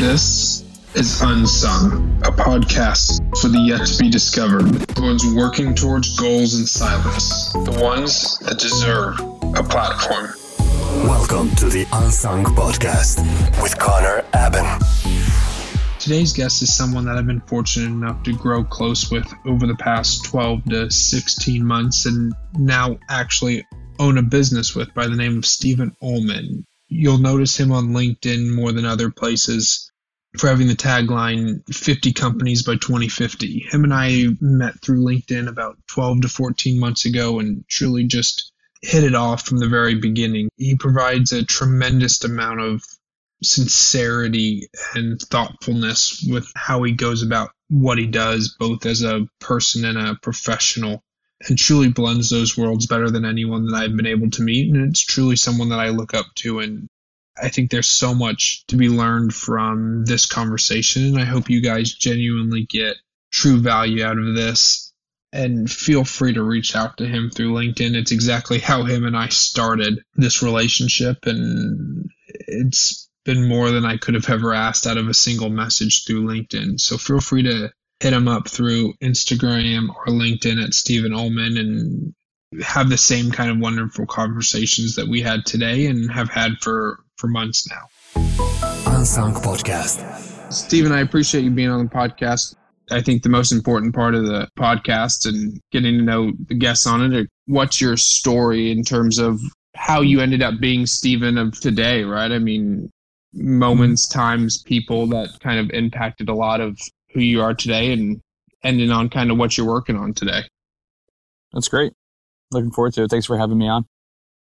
This is Unsung, a podcast for the yet to be discovered, the ones working towards goals in silence, the ones that deserve a platform. Welcome to the Unsung Podcast with Connor Eben. Today's guest is someone that I've been fortunate enough to grow close with over the past 12 to 16 months and now actually own a business with, by the name of Stephen Ullman. You'll notice him on LinkedIn more than other places for having the tagline 50 companies by 2050. Him and I met through LinkedIn about 12 to 14 months ago and truly just hit it off from the very beginning. He provides a tremendous amount of sincerity and thoughtfulness with how he goes about what he does, both as a person and a professional, and truly blends those worlds better than anyone that I've been able to meet. And it's truly someone that I look up to. And I think there's so much to be learned from this conversation. And I hope you guys genuinely get true value out of this. And feel free to reach out to him through LinkedIn. It's exactly how him and I started this relationship. And it's been more than I could have ever asked out of a single message through LinkedIn. So feel free to hit him up through Instagram or LinkedIn at Stephen Ullman and have the same kind of wonderful conversations that we had today and have had for months now. Unsung Podcast. Stephen, I appreciate you being on the podcast. I think the most important part of the podcast and getting to know the guests on it, are what's your story in terms of how you ended up being Stephen of today, right? I mean, moments, times, people that kind of impacted a lot of who you are today and ending on kind of what you're working on today. That's great. Looking forward to it. Thanks for having me on.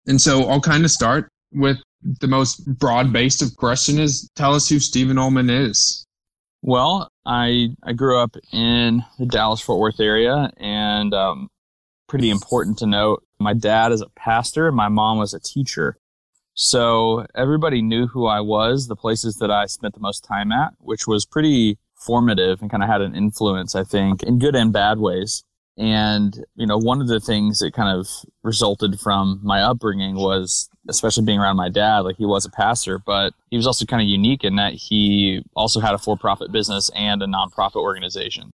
And so I'll kind of start with the most broad-based of question is, tell us who Stephen Ullman is. Well, I grew up in the Dallas-Fort Worth area, and pretty important to note, my dad is a pastor. My mom was a teacher. So everybody knew who I was, the places that I spent the most time at, which was pretty formative and kind of had an influence, I think, in good and bad ways. And, you know, one of the things that kind of resulted from my upbringing was, especially being around my dad, like he was a pastor, but he was also kind of unique in that he also had a for-profit business and a nonprofit organization.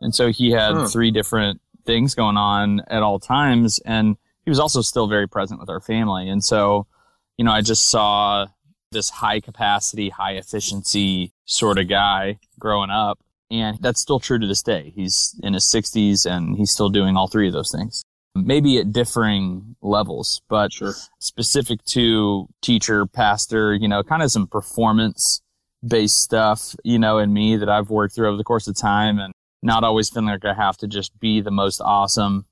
And so he had three different things going on at all times. And he was also still very present with our family. And so, you know, I just saw this high capacity, high efficiency sort of guy growing up. And that's still true to this day. He's in his 60s and he's still doing all three of those things, maybe at differing levels, but sure. Specific to teacher, pastor, you know, kind of some performance based stuff, you know, in me that I've worked through over the course of time and not always feeling like I have to just be the most awesome.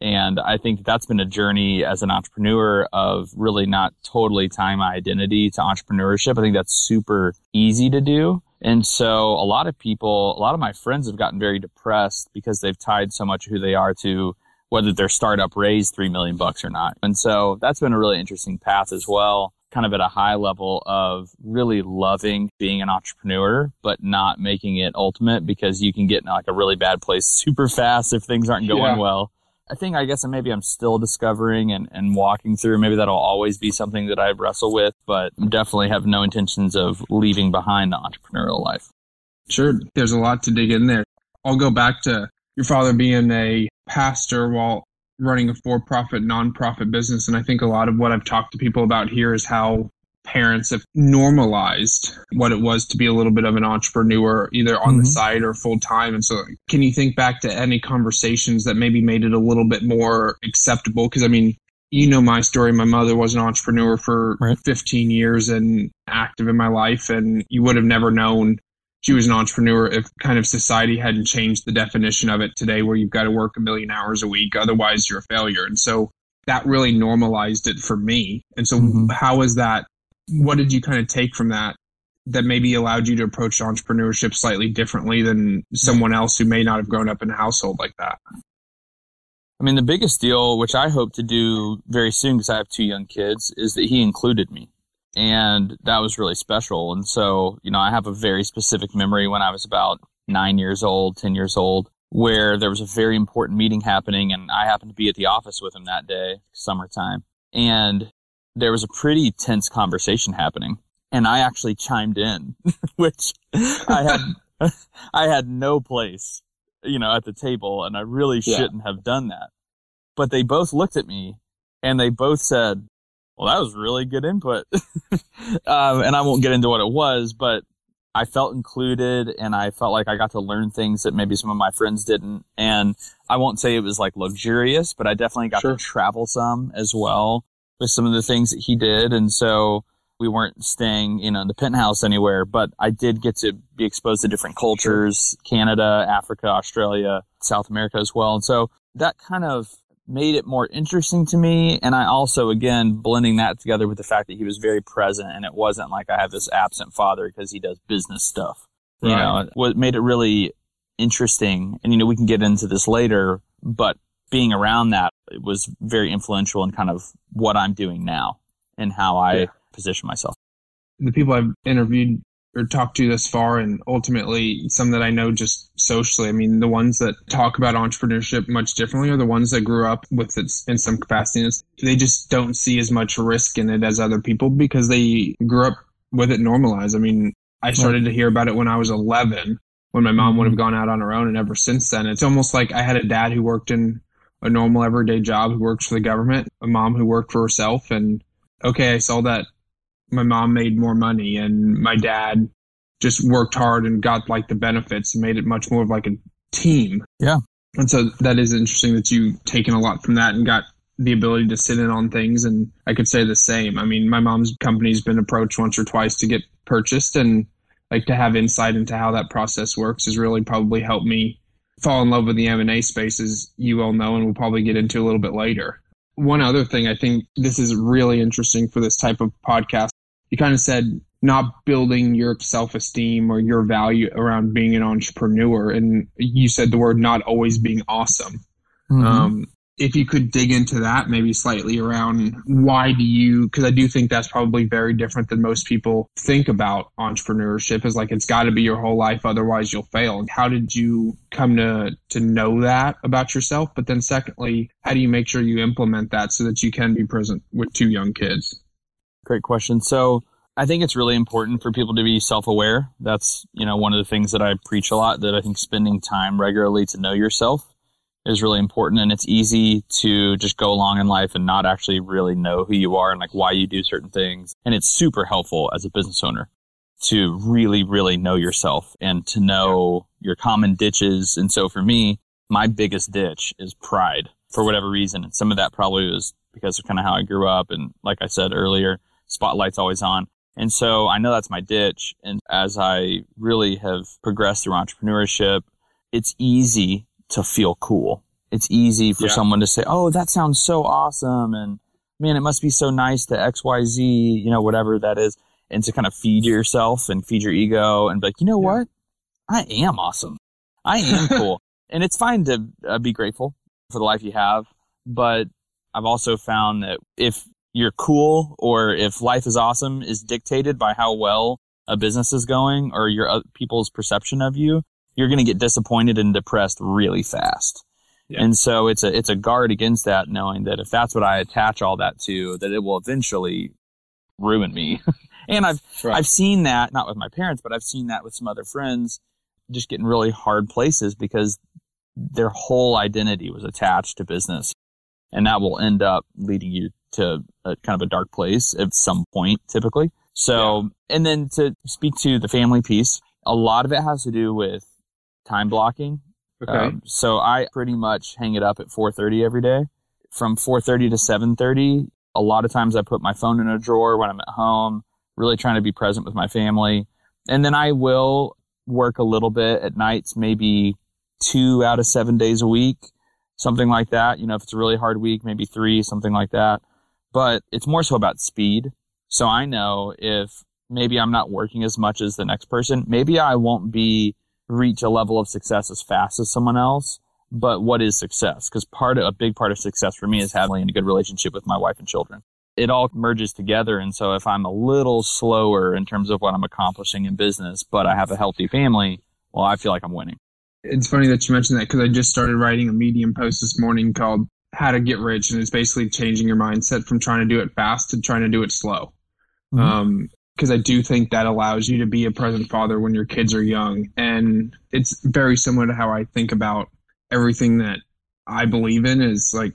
And I think that's been a journey as an entrepreneur of really not totally tying my identity to entrepreneurship. I think that's super easy to do. And so a lot of people, a lot of my friends have gotten very depressed because they've tied so much of who they are to whether their startup raised $3 million or not. And so that's been a really interesting path as well, kind of at a high level of really loving being an entrepreneur, but not making it ultimate because you can get in like a really bad place super fast if things aren't going well. I think, I guess, maybe I'm still discovering and walking through. Maybe that'll always be something that I wrestle with, but definitely have no intentions of leaving behind the entrepreneurial life. Sure. There's a lot to dig in there. I'll go back to your father being a pastor while running a for-profit, nonprofit business. And I think a lot of what I've talked to people about here is how parents have normalized what it was to be a little bit of an entrepreneur, either on the side or full time. And so can you think back to any conversations that maybe made it a little bit more acceptable? Because I mean, you know my story. My mother was an entrepreneur for 15 years and active in my life. And you would have never known she was an entrepreneur if kind of society hadn't changed the definition of it today, where you've got to work a million hours a week. Otherwise, you're a failure. And so that really normalized it for me. And so how is that? What did you kind of take from that that maybe allowed you to approach entrepreneurship slightly differently than someone else who may not have grown up in a household like that? I mean, the biggest deal, which I hope to do very soon because I have two young kids, is that he included me. And that was really special. And so, you know, I have a very specific memory when I was about 9 years old, 10 years old, where there was a very important meeting happening. And I happened to be at the office with him that day, summertime. And there was a pretty tense conversation happening. and I actually chimed in, which I had no place, at the table, and I really shouldn't have done that. But they both looked at me and they both said, well, that was really good input. And I won't get into what it was, but I felt included and I felt like I got to learn things that maybe some of my friends didn't. And I won't say it was like luxurious, but I definitely got to travel some as well with some of the things that he did. And so we weren't staying, in the penthouse anywhere, but I did get to be exposed to different cultures, Canada, Africa, Australia, South America as well. And so that kind of made it more interesting to me. And I also, again, blending that together with the fact that he was very present, and it wasn't like I have this absent father because he does business stuff. Right. What made it really interesting, and, we can get into this later, but being around that, it was very influential in kind of what I'm doing now and how I position myself. The people I've interviewed or talked to thus far, and ultimately some that I know just socially, the ones that talk about entrepreneurship much differently are the ones that grew up with it in some capacity. They just don't see as much risk in it as other people because they grew up with it normalized. I started to hear about it when I was 11, when my mom would have gone out on her own, and ever since then, it's almost like I had a dad who worked in a normal everyday job, who works for the government, a mom who worked for herself, and I saw that my mom made more money and my dad just worked hard and got the benefits and made it much more of a team. Yeah. And so that is interesting that you've taken a lot from that and got the ability to sit in on things. And I could say the same. My mom's company's been approached once or twice to get purchased, and to have insight into how that process works has really probably helped me fall in love with the M&A space, as you all know, and we'll probably get into a little bit later. One other thing, I think this is really interesting for this type of podcast. You kind of said not building your self-esteem or your value around being an entrepreneur. And you said the word not always being awesome. Mm-hmm. If you could dig into that maybe slightly around why do you, because I do think that's probably very different than most people think about entrepreneurship, is it's got to be your whole life, otherwise you'll fail. And how did you come to know that about yourself? But then secondly, how do you make sure you implement that so that you can be present with two young kids? Great question. So I think it's really important for people to be self-aware. That's, one of the things that I preach a lot, that I think spending time regularly to know yourself is really important. And it's easy to just go along in life and not actually really know who you are and why you do certain things. And it's super helpful as a business owner to really, really know yourself and to know your common ditches. And so for me, my biggest ditch is pride, for whatever reason. And some of that probably was because of kind of how I grew up. And like I said earlier, spotlight's always on. And so I know that's my ditch. And as I really have progressed through entrepreneurship, it's easy to feel cool. It's easy for someone to say, oh, that sounds so awesome. And man, it must be so nice to XYZ, whatever that is. And to kind of feed yourself and feed your ego and be like, what? I am awesome. I am cool. And it's fine to be grateful for the life you have. But I've also found that if you're cool, or if life is awesome is dictated by how well a business is going or your people's perception of you, you're going to get disappointed and depressed really fast. Yeah. And so it's a guard against that, knowing that if that's what I attach all that to, that it will eventually ruin me. And I've seen that, not with my parents, but I've seen that with some other friends just getting really hard places because their whole identity was attached to business. And that will end up leading you to a kind of a dark place at some point, typically. So, and then to speak to the family piece, a lot of it has to do with time blocking. Okay. So I pretty much hang it up at 4:30 every day. From 4:30 to 7:30, a lot of times I put my phone in a drawer when I'm at home, really trying to be present with my family. And then I will work a little bit at nights, maybe 2 out of 7 days a week. Something like that. If it's a really hard week, maybe 3, something like that. But it's more so about speed. So I know if maybe I'm not working as much as the next person, maybe I won't reach a level of success as fast as someone else. But what is success? Because a big part of success for me is having a good relationship with my wife and children. It all merges together. And so if I'm a little slower in terms of what I'm accomplishing in business, but I have a healthy family, well, I feel like I'm winning. It's funny that you mentioned that, because I just started writing a Medium post this morning called How to Get Rich. And it's basically changing your mindset from trying to do it fast to trying to do it slow. Mm-hmm. because I do think that allows you to be a present father when your kids are young. And it's very similar to how I think about everything that I believe in is like,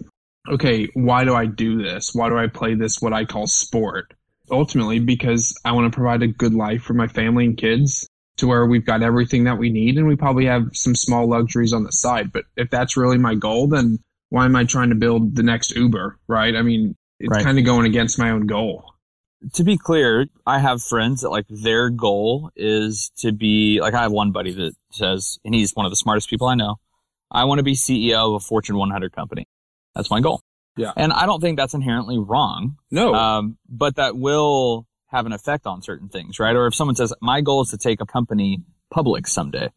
okay, why do I do this? Why do I play this, what I call sport? Ultimately, because I want to provide a good life for my family and kids to where we've got everything that we need. And we probably have some small luxuries on the side. But if that's really my goal, then why am I trying to build the next Uber, right? I mean, it's kind of going against my own goal. To be clear, I have friends that like their goal is to be like, I have one buddy that says, and he's one of the smartest people I know, I want to be CEO of a Fortune 100 company. That's my goal. Yeah. And I don't think that's inherently wrong. No. But that will have an effect on certain things, right? Or if someone says, my goal is to take a company public someday.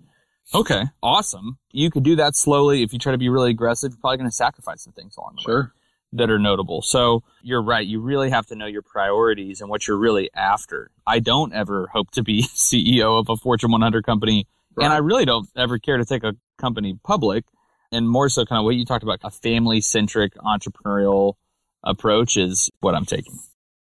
Okay. Awesome. You could do that slowly. If you try to be really aggressive, you're probably going to sacrifice some things along the way. Sure. That are notable. So you're right. You really have to know your priorities and what you're really after. I don't ever hope to be CEO of a Fortune 100 company. Right. And I really don't ever care to take a company public. And more so kind of what you talked about, a family-centric entrepreneurial approach is what I'm taking.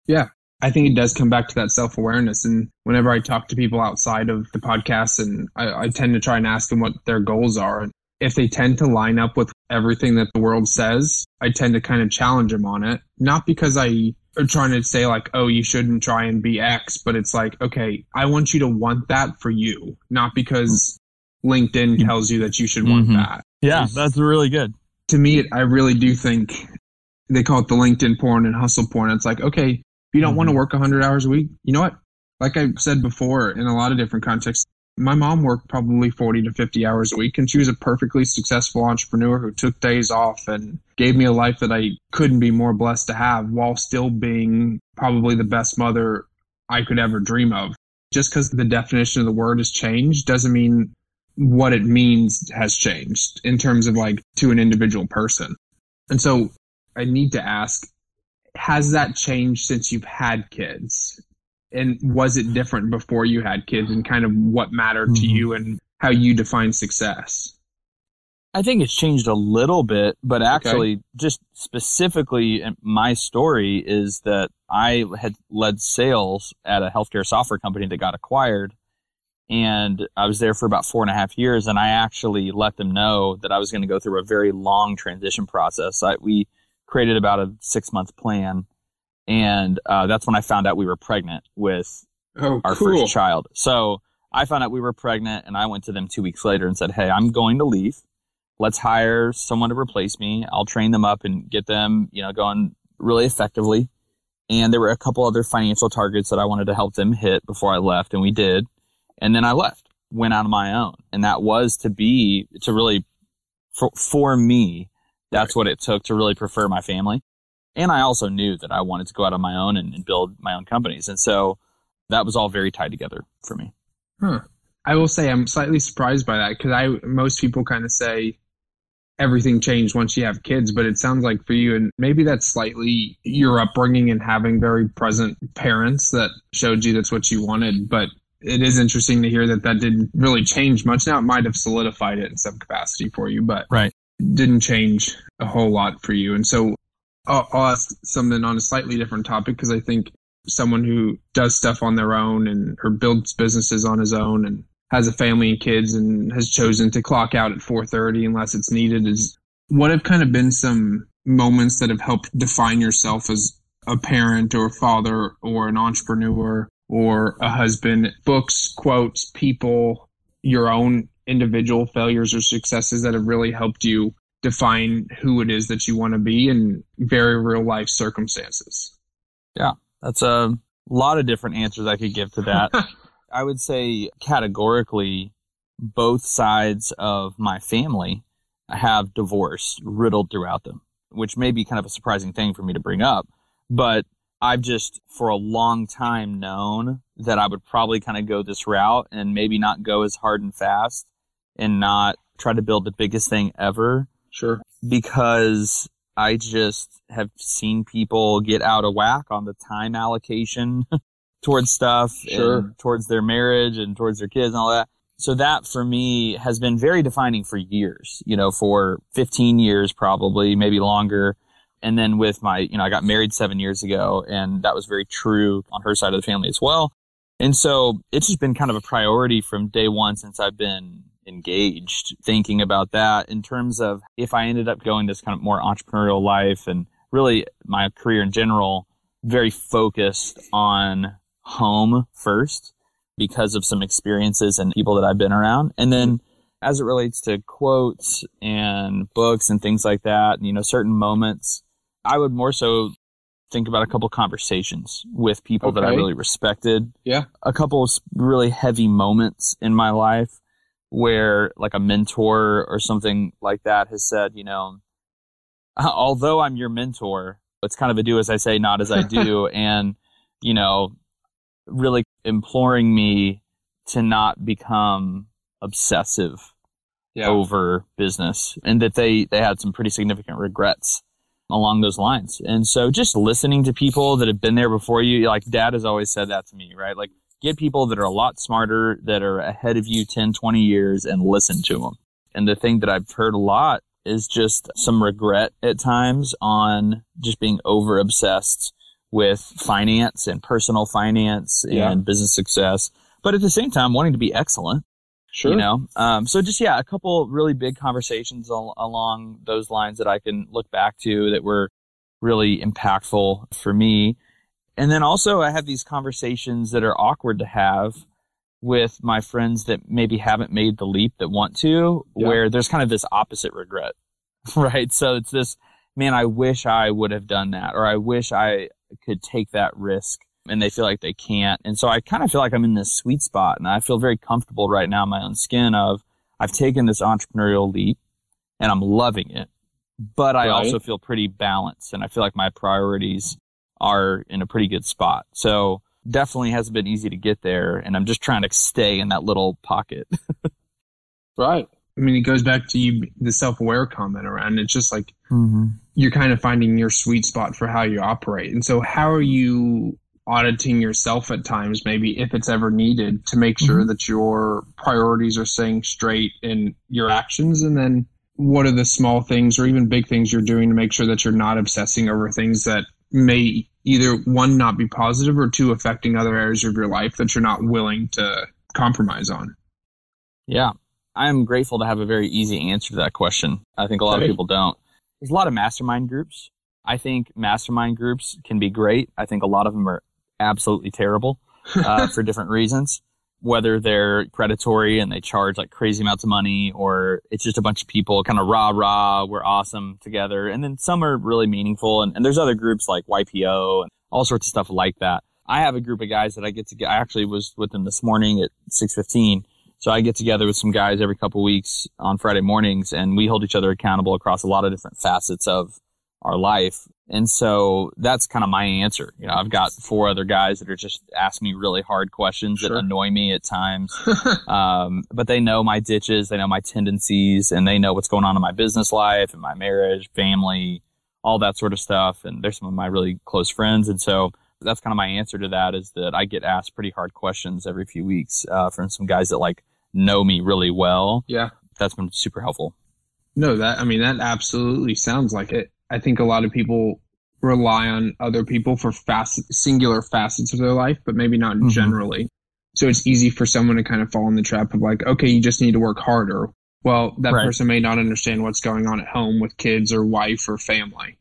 Yeah. I think it does come back to that self-awareness. And whenever I talk to people outside of the podcast, and I tend to try and ask them what their goals are. And if they tend to line up with everything that the world says, I tend to kind of challenge them on it. Not because I am trying to say like, oh, you shouldn't try and be X, but it's like, okay, I want you to want that for you. Not because LinkedIn tells you that you should want that. Yeah, that's really good. To me, I really do think they call it the LinkedIn porn and hustle porn. It's like, okay, if you don't want to work 100 hours a week, you know what? Like I said before, in a lot of different contexts, my mom worked probably 40 to 50 hours a week, and she was a perfectly successful entrepreneur who took days off and gave me a life that I couldn't be more blessed to have while still being probably the best mother I could ever dream of. Just because the definition of the word has changed doesn't mean what it means has changed in terms of like to an individual person. And so I need to ask, has that changed since you've had kids? And was it different before you had kids, and kind of what mattered to you and how you define success? I think it's changed a little bit, but actually just specifically my story is that I had led sales at a healthcare software company that got acquired. And I was there for about 4.5 years, and I actually let them know that I was going to go through a very long transition process. We created about a 6-month plan, and that's when I found out we were pregnant with our first child. So I found out we were pregnant, and I went to them 2 weeks later and said, hey, I'm going to leave. Let's hire someone to replace me. I'll train them up and get them, you know, going really effectively. And there were a couple other financial targets that I wanted to help them hit before I left, and we did. And then I left, went out on my own. And that was to really, for me, that's what it took to really prefer my family. And I also knew that I wanted to go out on my own and build my own companies. And so that was all very tied together for me. Huh. I will say I'm slightly surprised by that, because most people kind of say everything changed once you have kids, but it sounds like for you, and maybe that's slightly your upbringing and having very present parents that showed you that's what you wanted, but it is interesting to hear that didn't really change much. Now, it might have solidified it in some capacity for you, but it didn't change a whole lot for you. And so I'll ask something on a slightly different topic, because I think someone who does stuff on their own or builds businesses on his own and has a family and kids and has chosen to clock out at 4:30 unless it's needed is, what have kind of been some moments that have helped define yourself as a parent or a father or an entrepreneur or a husband? Books, quotes, people, your own individual failures or successes that have really helped you define who it is that you want to be in very real life circumstances? Yeah, that's a lot of different answers I could give to that. I would say categorically, both sides of my family have divorce riddled throughout them, which may be kind of a surprising thing for me to bring up, but I've just for a long time known that I would probably kind of go this route and maybe not go as hard and fast and not try to build the biggest thing ever. Sure. Because I just have seen people get out of whack on the time allocation towards stuff and towards their marriage and towards their kids and all that. So that for me has been very defining for years, you know, for 15 years probably, maybe longer. And then with I got married 7 years ago, and that was very true on her side of the family as well. And so it's just been kind of a priority from day one since I've been engaged, thinking about that in terms of if I ended up going this kind of more entrepreneurial life and really my career in general, very focused on home first because of some experiences and people that I've been around. And then as it relates to quotes and books and things like that, you know, certain moments, I would more so think about a couple conversations with people that I really respected. Yeah. A couple of really heavy moments in my life where like a mentor or something like that has said, you know, although I'm your mentor, it's kind of a do as I say, not as I do. And, you know, really imploring me to not become obsessive over business, and that they had some pretty significant regrets along those lines. And so just listening to people that have been there before you, like Dad has always said that to me, right? Like get people that are a lot smarter, that are ahead of you 10, 20 years and listen to them. And the thing that I've heard a lot is just some regret at times on just being over obsessed with finance and personal finance and business success, but at the same time wanting to be excellent. Sure. You know, so just, a couple really big conversations along those lines that I can look back to that were really impactful for me. And then also I have these conversations that are awkward to have with my friends that maybe haven't made the leap that want to, where there's kind of this opposite regret, right? So it's this, man, I wish I would have done that, or I wish I could take that risk. And they feel like they can't. And so I kind of feel like I'm in this sweet spot, and I feel very comfortable right now in my own skin of I've taken this entrepreneurial leap and I'm loving it, but I also feel pretty balanced, and I feel like my priorities are in a pretty good spot. So definitely hasn't been easy to get there, and I'm just trying to stay in that little pocket. Right. I mean, it goes back to you, the self-aware comment around. It's just like you're kind of finding your sweet spot for how you operate. And so how are you auditing yourself at times, maybe if it's ever needed, to make sure that your priorities are staying straight in your actions? And then what are the small things or even big things you're doing to make sure that you're not obsessing over things that may either one, not be positive, or two, affecting other areas of your life that you're not willing to compromise on? Yeah. I'm grateful to have a very easy answer to that question. I think a lot of people don't. There's a lot of mastermind groups. I think mastermind groups can be great. I think a lot of them are absolutely terrible for different reasons, whether they're predatory and they charge like crazy amounts of money, or it's just a bunch of people kind of rah, we're awesome together. And then some are really meaningful. And there's other groups like YPO and all sorts of stuff like that. I have a group of guys that I get to get. I actually was with them this morning at 6:15. So I get together with some guys every couple of weeks on Friday mornings, and we hold each other accountable across a lot of different facets of our life. And so that's kind of my answer. You know, I've got four other guys that are just asking me really hard questions that annoy me at times. But they know my ditches, they know my tendencies, and they know what's going on in my business life and my marriage, family, all that sort of stuff. And they're some of my really close friends. And so that's kind of my answer to that, is that I get asked pretty hard questions every few weeks from some guys that like know me really well. Yeah. That's been super helpful. No, that absolutely sounds like it. I think a lot of people rely on other people for singular facets of their life, but maybe not generally. So it's easy for someone to kind of fall in the trap of like, okay, you just need to work harder. Well, that person may not understand what's going on at home with kids or wife or family.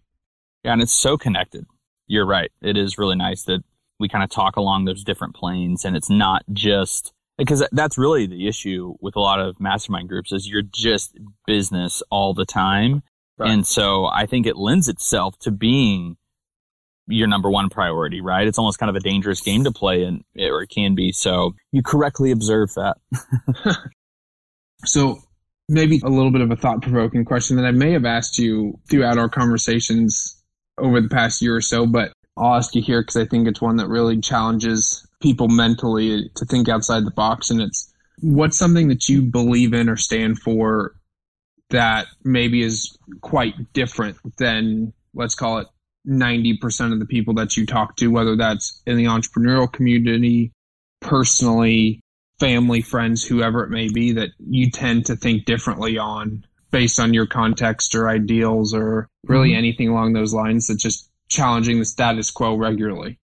Yeah, and it's so connected. You're right. It is really nice that we kind of talk along those different planes, and it's not just, because that's really the issue with a lot of mastermind groups, is you're just business all the time. Right. And so I think it lends itself to being your number one priority, right? It's almost kind of a dangerous game to play, and or it can be. So you correctly observe that. So maybe a little bit of a thought-provoking question that I may have asked you throughout our conversations over the past year or so, but I'll ask you here because I think it's one that really challenges people mentally to think outside the box. And it's, what's something that you believe in or stand for that maybe is quite different than, let's call it, 90% of the people that you talk to, whether that's in the entrepreneurial community, personally, family, friends, whoever it may be, that you tend to think differently on based on your context or ideals or really anything along those lines that's just challenging the status quo regularly?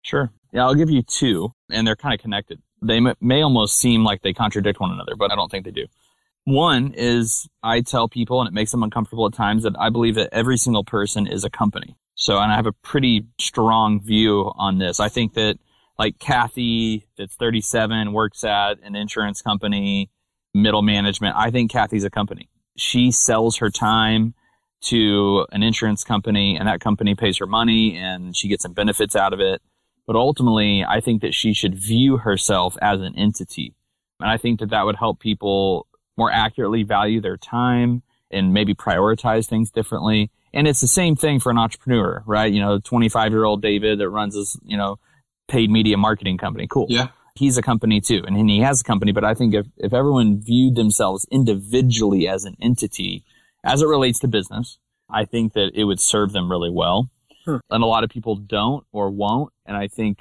Sure. Yeah, I'll give you two, and they're kind of connected. They may almost seem like they contradict one another, but I don't think they do. One is I tell people, and it makes them uncomfortable at times, that I believe that every single person is a company. So, and I have a pretty strong view on this. I think that like Kathy, that's 37, works at an insurance company, middle management. I think Kathy's a company. She sells her time to an insurance company, and that company pays her money, and she gets some benefits out of it. But ultimately, I think that she should view herself as an entity. And I think that that would help people more accurately value their time and maybe prioritize things differently. And it's the same thing for an entrepreneur, right? You know, 25-year-old David that runs this, you know, paid media marketing company. Cool. Yeah. He's a company too. And he has a company. But I think if everyone viewed themselves individually as an entity, as it relates to business, I think that it would serve them really well. Huh. And a lot of people don't or won't. And I think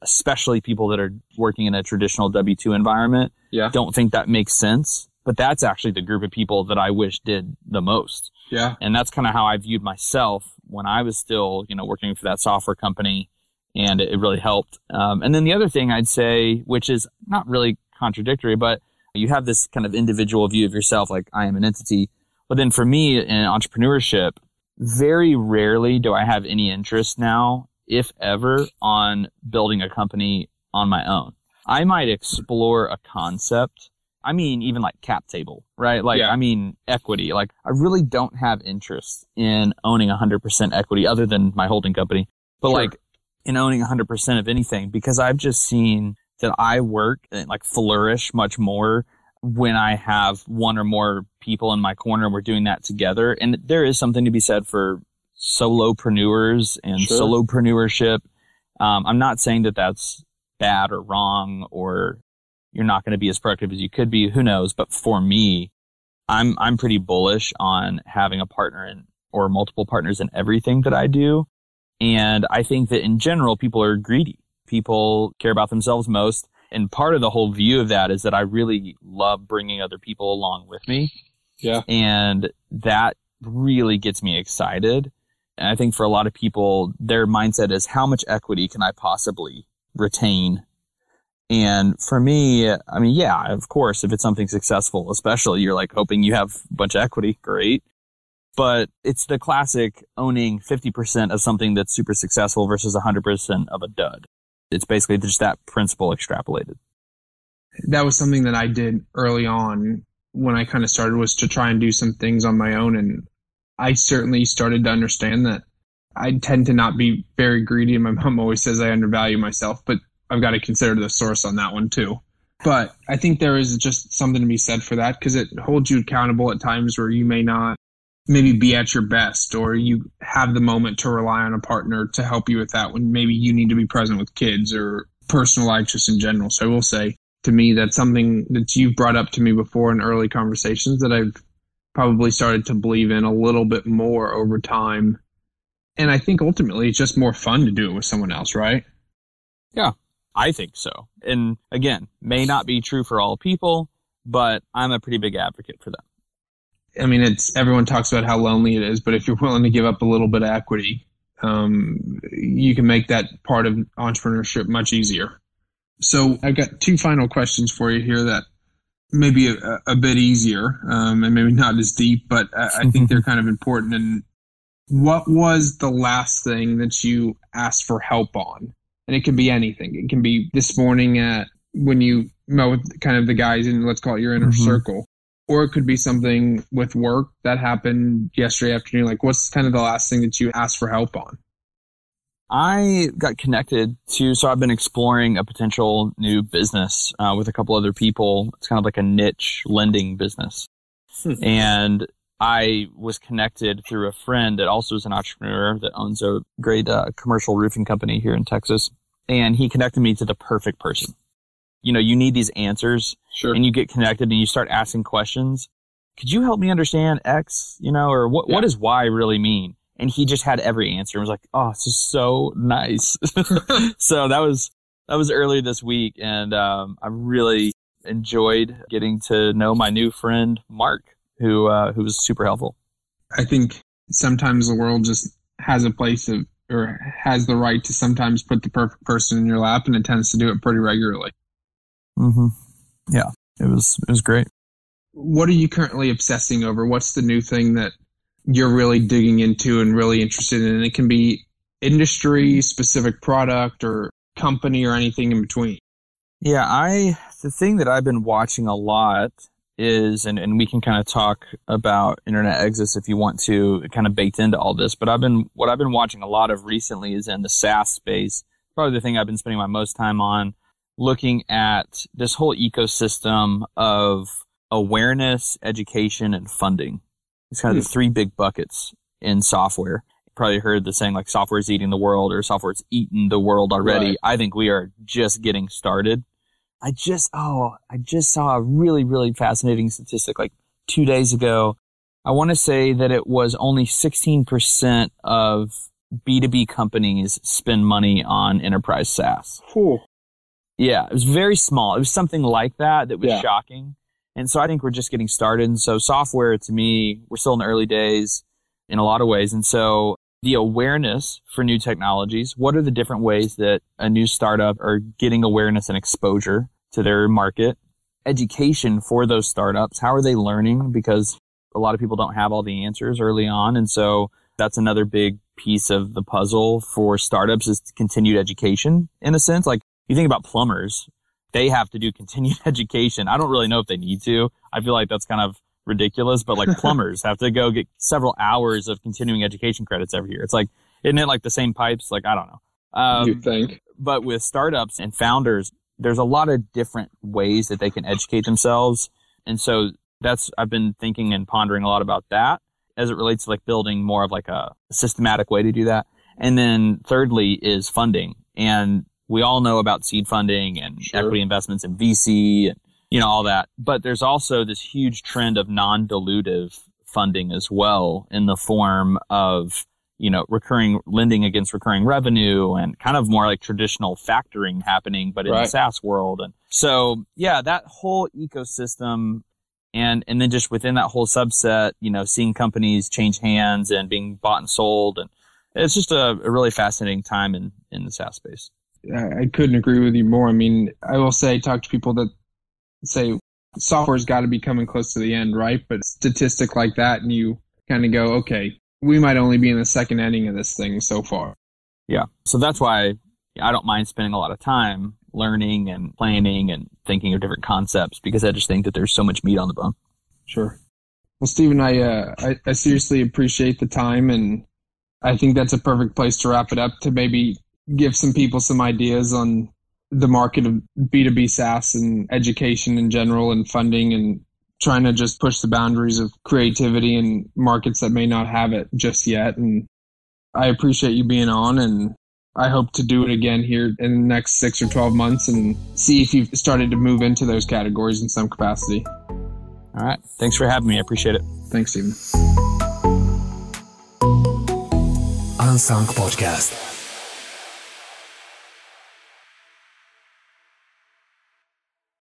especially people that are working in a traditional W-2 environment don't think that makes sense. But that's actually the group of people that I wish did the most. Yeah. And that's kind of how I viewed myself when I was still, you know, working for that software company, and it really helped. And then the other thing I'd say, which is not really contradictory, but you have this kind of individual view of yourself, like I am an entity. But then for me in entrepreneurship, very rarely do I have any interest now, if ever, on building a company on my own. I might explore a concept. I mean, even like cap table, right? Like, yeah. I mean, equity. Like, I really don't have interest in owning 100% equity other than my holding company, but sure. Like in owning 100% of anything, because I've just seen that I work and like flourish much more when I have one or more people in my corner and we're doing that together. And there is something to be said for solopreneurs and solopreneurship. I'm not saying that that's bad or wrong, or you're not going to be as productive as you could be. Who knows? But for me, I'm pretty bullish on having a partner in, or multiple partners in everything that I do. And I think that in general, people are greedy. People care about themselves most. And part of the whole view of that is that I really love bringing other people along with me. Yeah. And that really gets me excited. And I think for a lot of people, their mindset is, how much equity can I possibly retain? And for me, I mean, yeah, of course, if it's something successful, especially, you're like hoping you have a bunch of equity. Great. But it's the classic owning 50% of something that's super successful versus 100% of a dud. It's basically just that principle extrapolated. That was something that I did early on when I kind of started, was to try and do some things on my own. And I certainly started to understand that I tend to not be very greedy. My mom always says I undervalue myself, but I've got to consider the source on that one too. But I think there is just something to be said for that, because it holds you accountable at times where you may not maybe be at your best, or you have the moment to rely on a partner to help you with that when maybe you need to be present with kids or personal life just in general. So I will say, to me, that's something that you've brought up to me before in early conversations that I've probably started to believe in a little bit more over time. And I think ultimately it's just more fun to do it with someone else, right? Yeah. I think so. And again, may not be true for all people, but I'm a pretty big advocate for that. I mean, it's, everyone talks about how lonely it is, but if you're willing to give up a little bit of equity, you can make that part of entrepreneurship much easier. So I've got two final questions for you here that may be a bit easier and maybe not as deep, but I think they're kind of important. And what was the last thing that you asked for help on? And it can be anything. It can be this morning when you met with kind of the guys in, let's call it, your inner circle. Or it could be something with work that happened yesterday afternoon. Like, what's kind of the last thing that you asked for help on? I got connected to, so I've been exploring a potential new business with a couple other people. It's kind of like a niche lending business. And I was connected through a friend that also is an entrepreneur that owns a great commercial roofing company here in Texas. And he connected me to the perfect person. You know, you need these answers, and you get connected and you start asking questions. Could you help me understand X, you know, or what does Y really mean? And he just had every answer. And was like, oh, this is so nice. So that was earlier this week. And I really enjoyed getting to know my new friend, Mark, who was super helpful. I think sometimes the world just has a place of or has the right to sometimes put the perfect person in your lap, and it tends to do it pretty regularly. Mm-hmm. Yeah, it was great. What are you currently obsessing over? What's the new thing that you're really digging into and really interested in? And it can be industry, specific product, or company, or anything in between. Yeah, the thing that I've been watching a lot is, and we can kind of talk about internet exits if you want to, kind of baked into all this, but what I've been watching a lot of recently is in the SaaS space. Probably the thing I've been spending my most time on, looking at this whole ecosystem of awareness, education, and funding. It's kind of the three big buckets in software. You probably heard the saying like software's eating the world or software's eaten the world already. Right. I think we are just getting started. I just saw a really, really fascinating statistic like 2 days ago. I want to say that it was only 16% of B2B companies spend money on enterprise SaaS. Cool. Yeah, it was very small. It was something like that was shocking. And so I think we're just getting started. And so software, to me, we're still in the early days in a lot of ways. And so the awareness for new technologies, what are the different ways that a new startup are getting awareness and exposure to their market? Education for those startups, how are they learning? Because a lot of people don't have all the answers early on. And so that's another big piece of the puzzle for startups is continued education in a sense. Like you think about plumbers, they have to do continued education. I don't really know if they need to. I feel like that's kind of ridiculous, but like plumbers have to go get several hours of continuing education credits every year. It's like, isn't it like the same pipes? Like, I don't know. You'd think. But with startups and founders, there's a lot of different ways that they can educate themselves. And so I've been thinking and pondering a lot about that as it relates to like building more of like a systematic way to do that. And then thirdly is funding. And we all know about seed funding and equity investments and VC and, all that. But there's also this huge trend of non-dilutive funding as well in the form of, recurring lending against recurring revenue and kind of more like traditional factoring happening, but in the SaaS world. And so, that whole ecosystem and then just within that whole subset, seeing companies change hands and being bought and sold. And it's just a really fascinating time in the SaaS space. I couldn't agree with you more. I mean, I will say, I talk to people that say software's got to be coming close to the end, right? But statistic like that, and you kind of go, okay, we might only be in the second inning of this thing so far. Yeah. So that's why I don't mind spending a lot of time learning and planning and thinking of different concepts, because I just think that there's so much meat on the bone. Sure. Well, Stephen, I seriously appreciate the time, and I think that's a perfect place to wrap it up, to maybe give some people some ideas on the market of B2B SaaS and education in general and funding and trying to just push the boundaries of creativity in markets that may not have it just yet. And I appreciate you being on, and I hope to do it again here in the next 6 or 12 months and see if you've started to move into those categories in some capacity. All right. Thanks for having me. I appreciate it. Thanks, Stephen. Unsunk Podcast.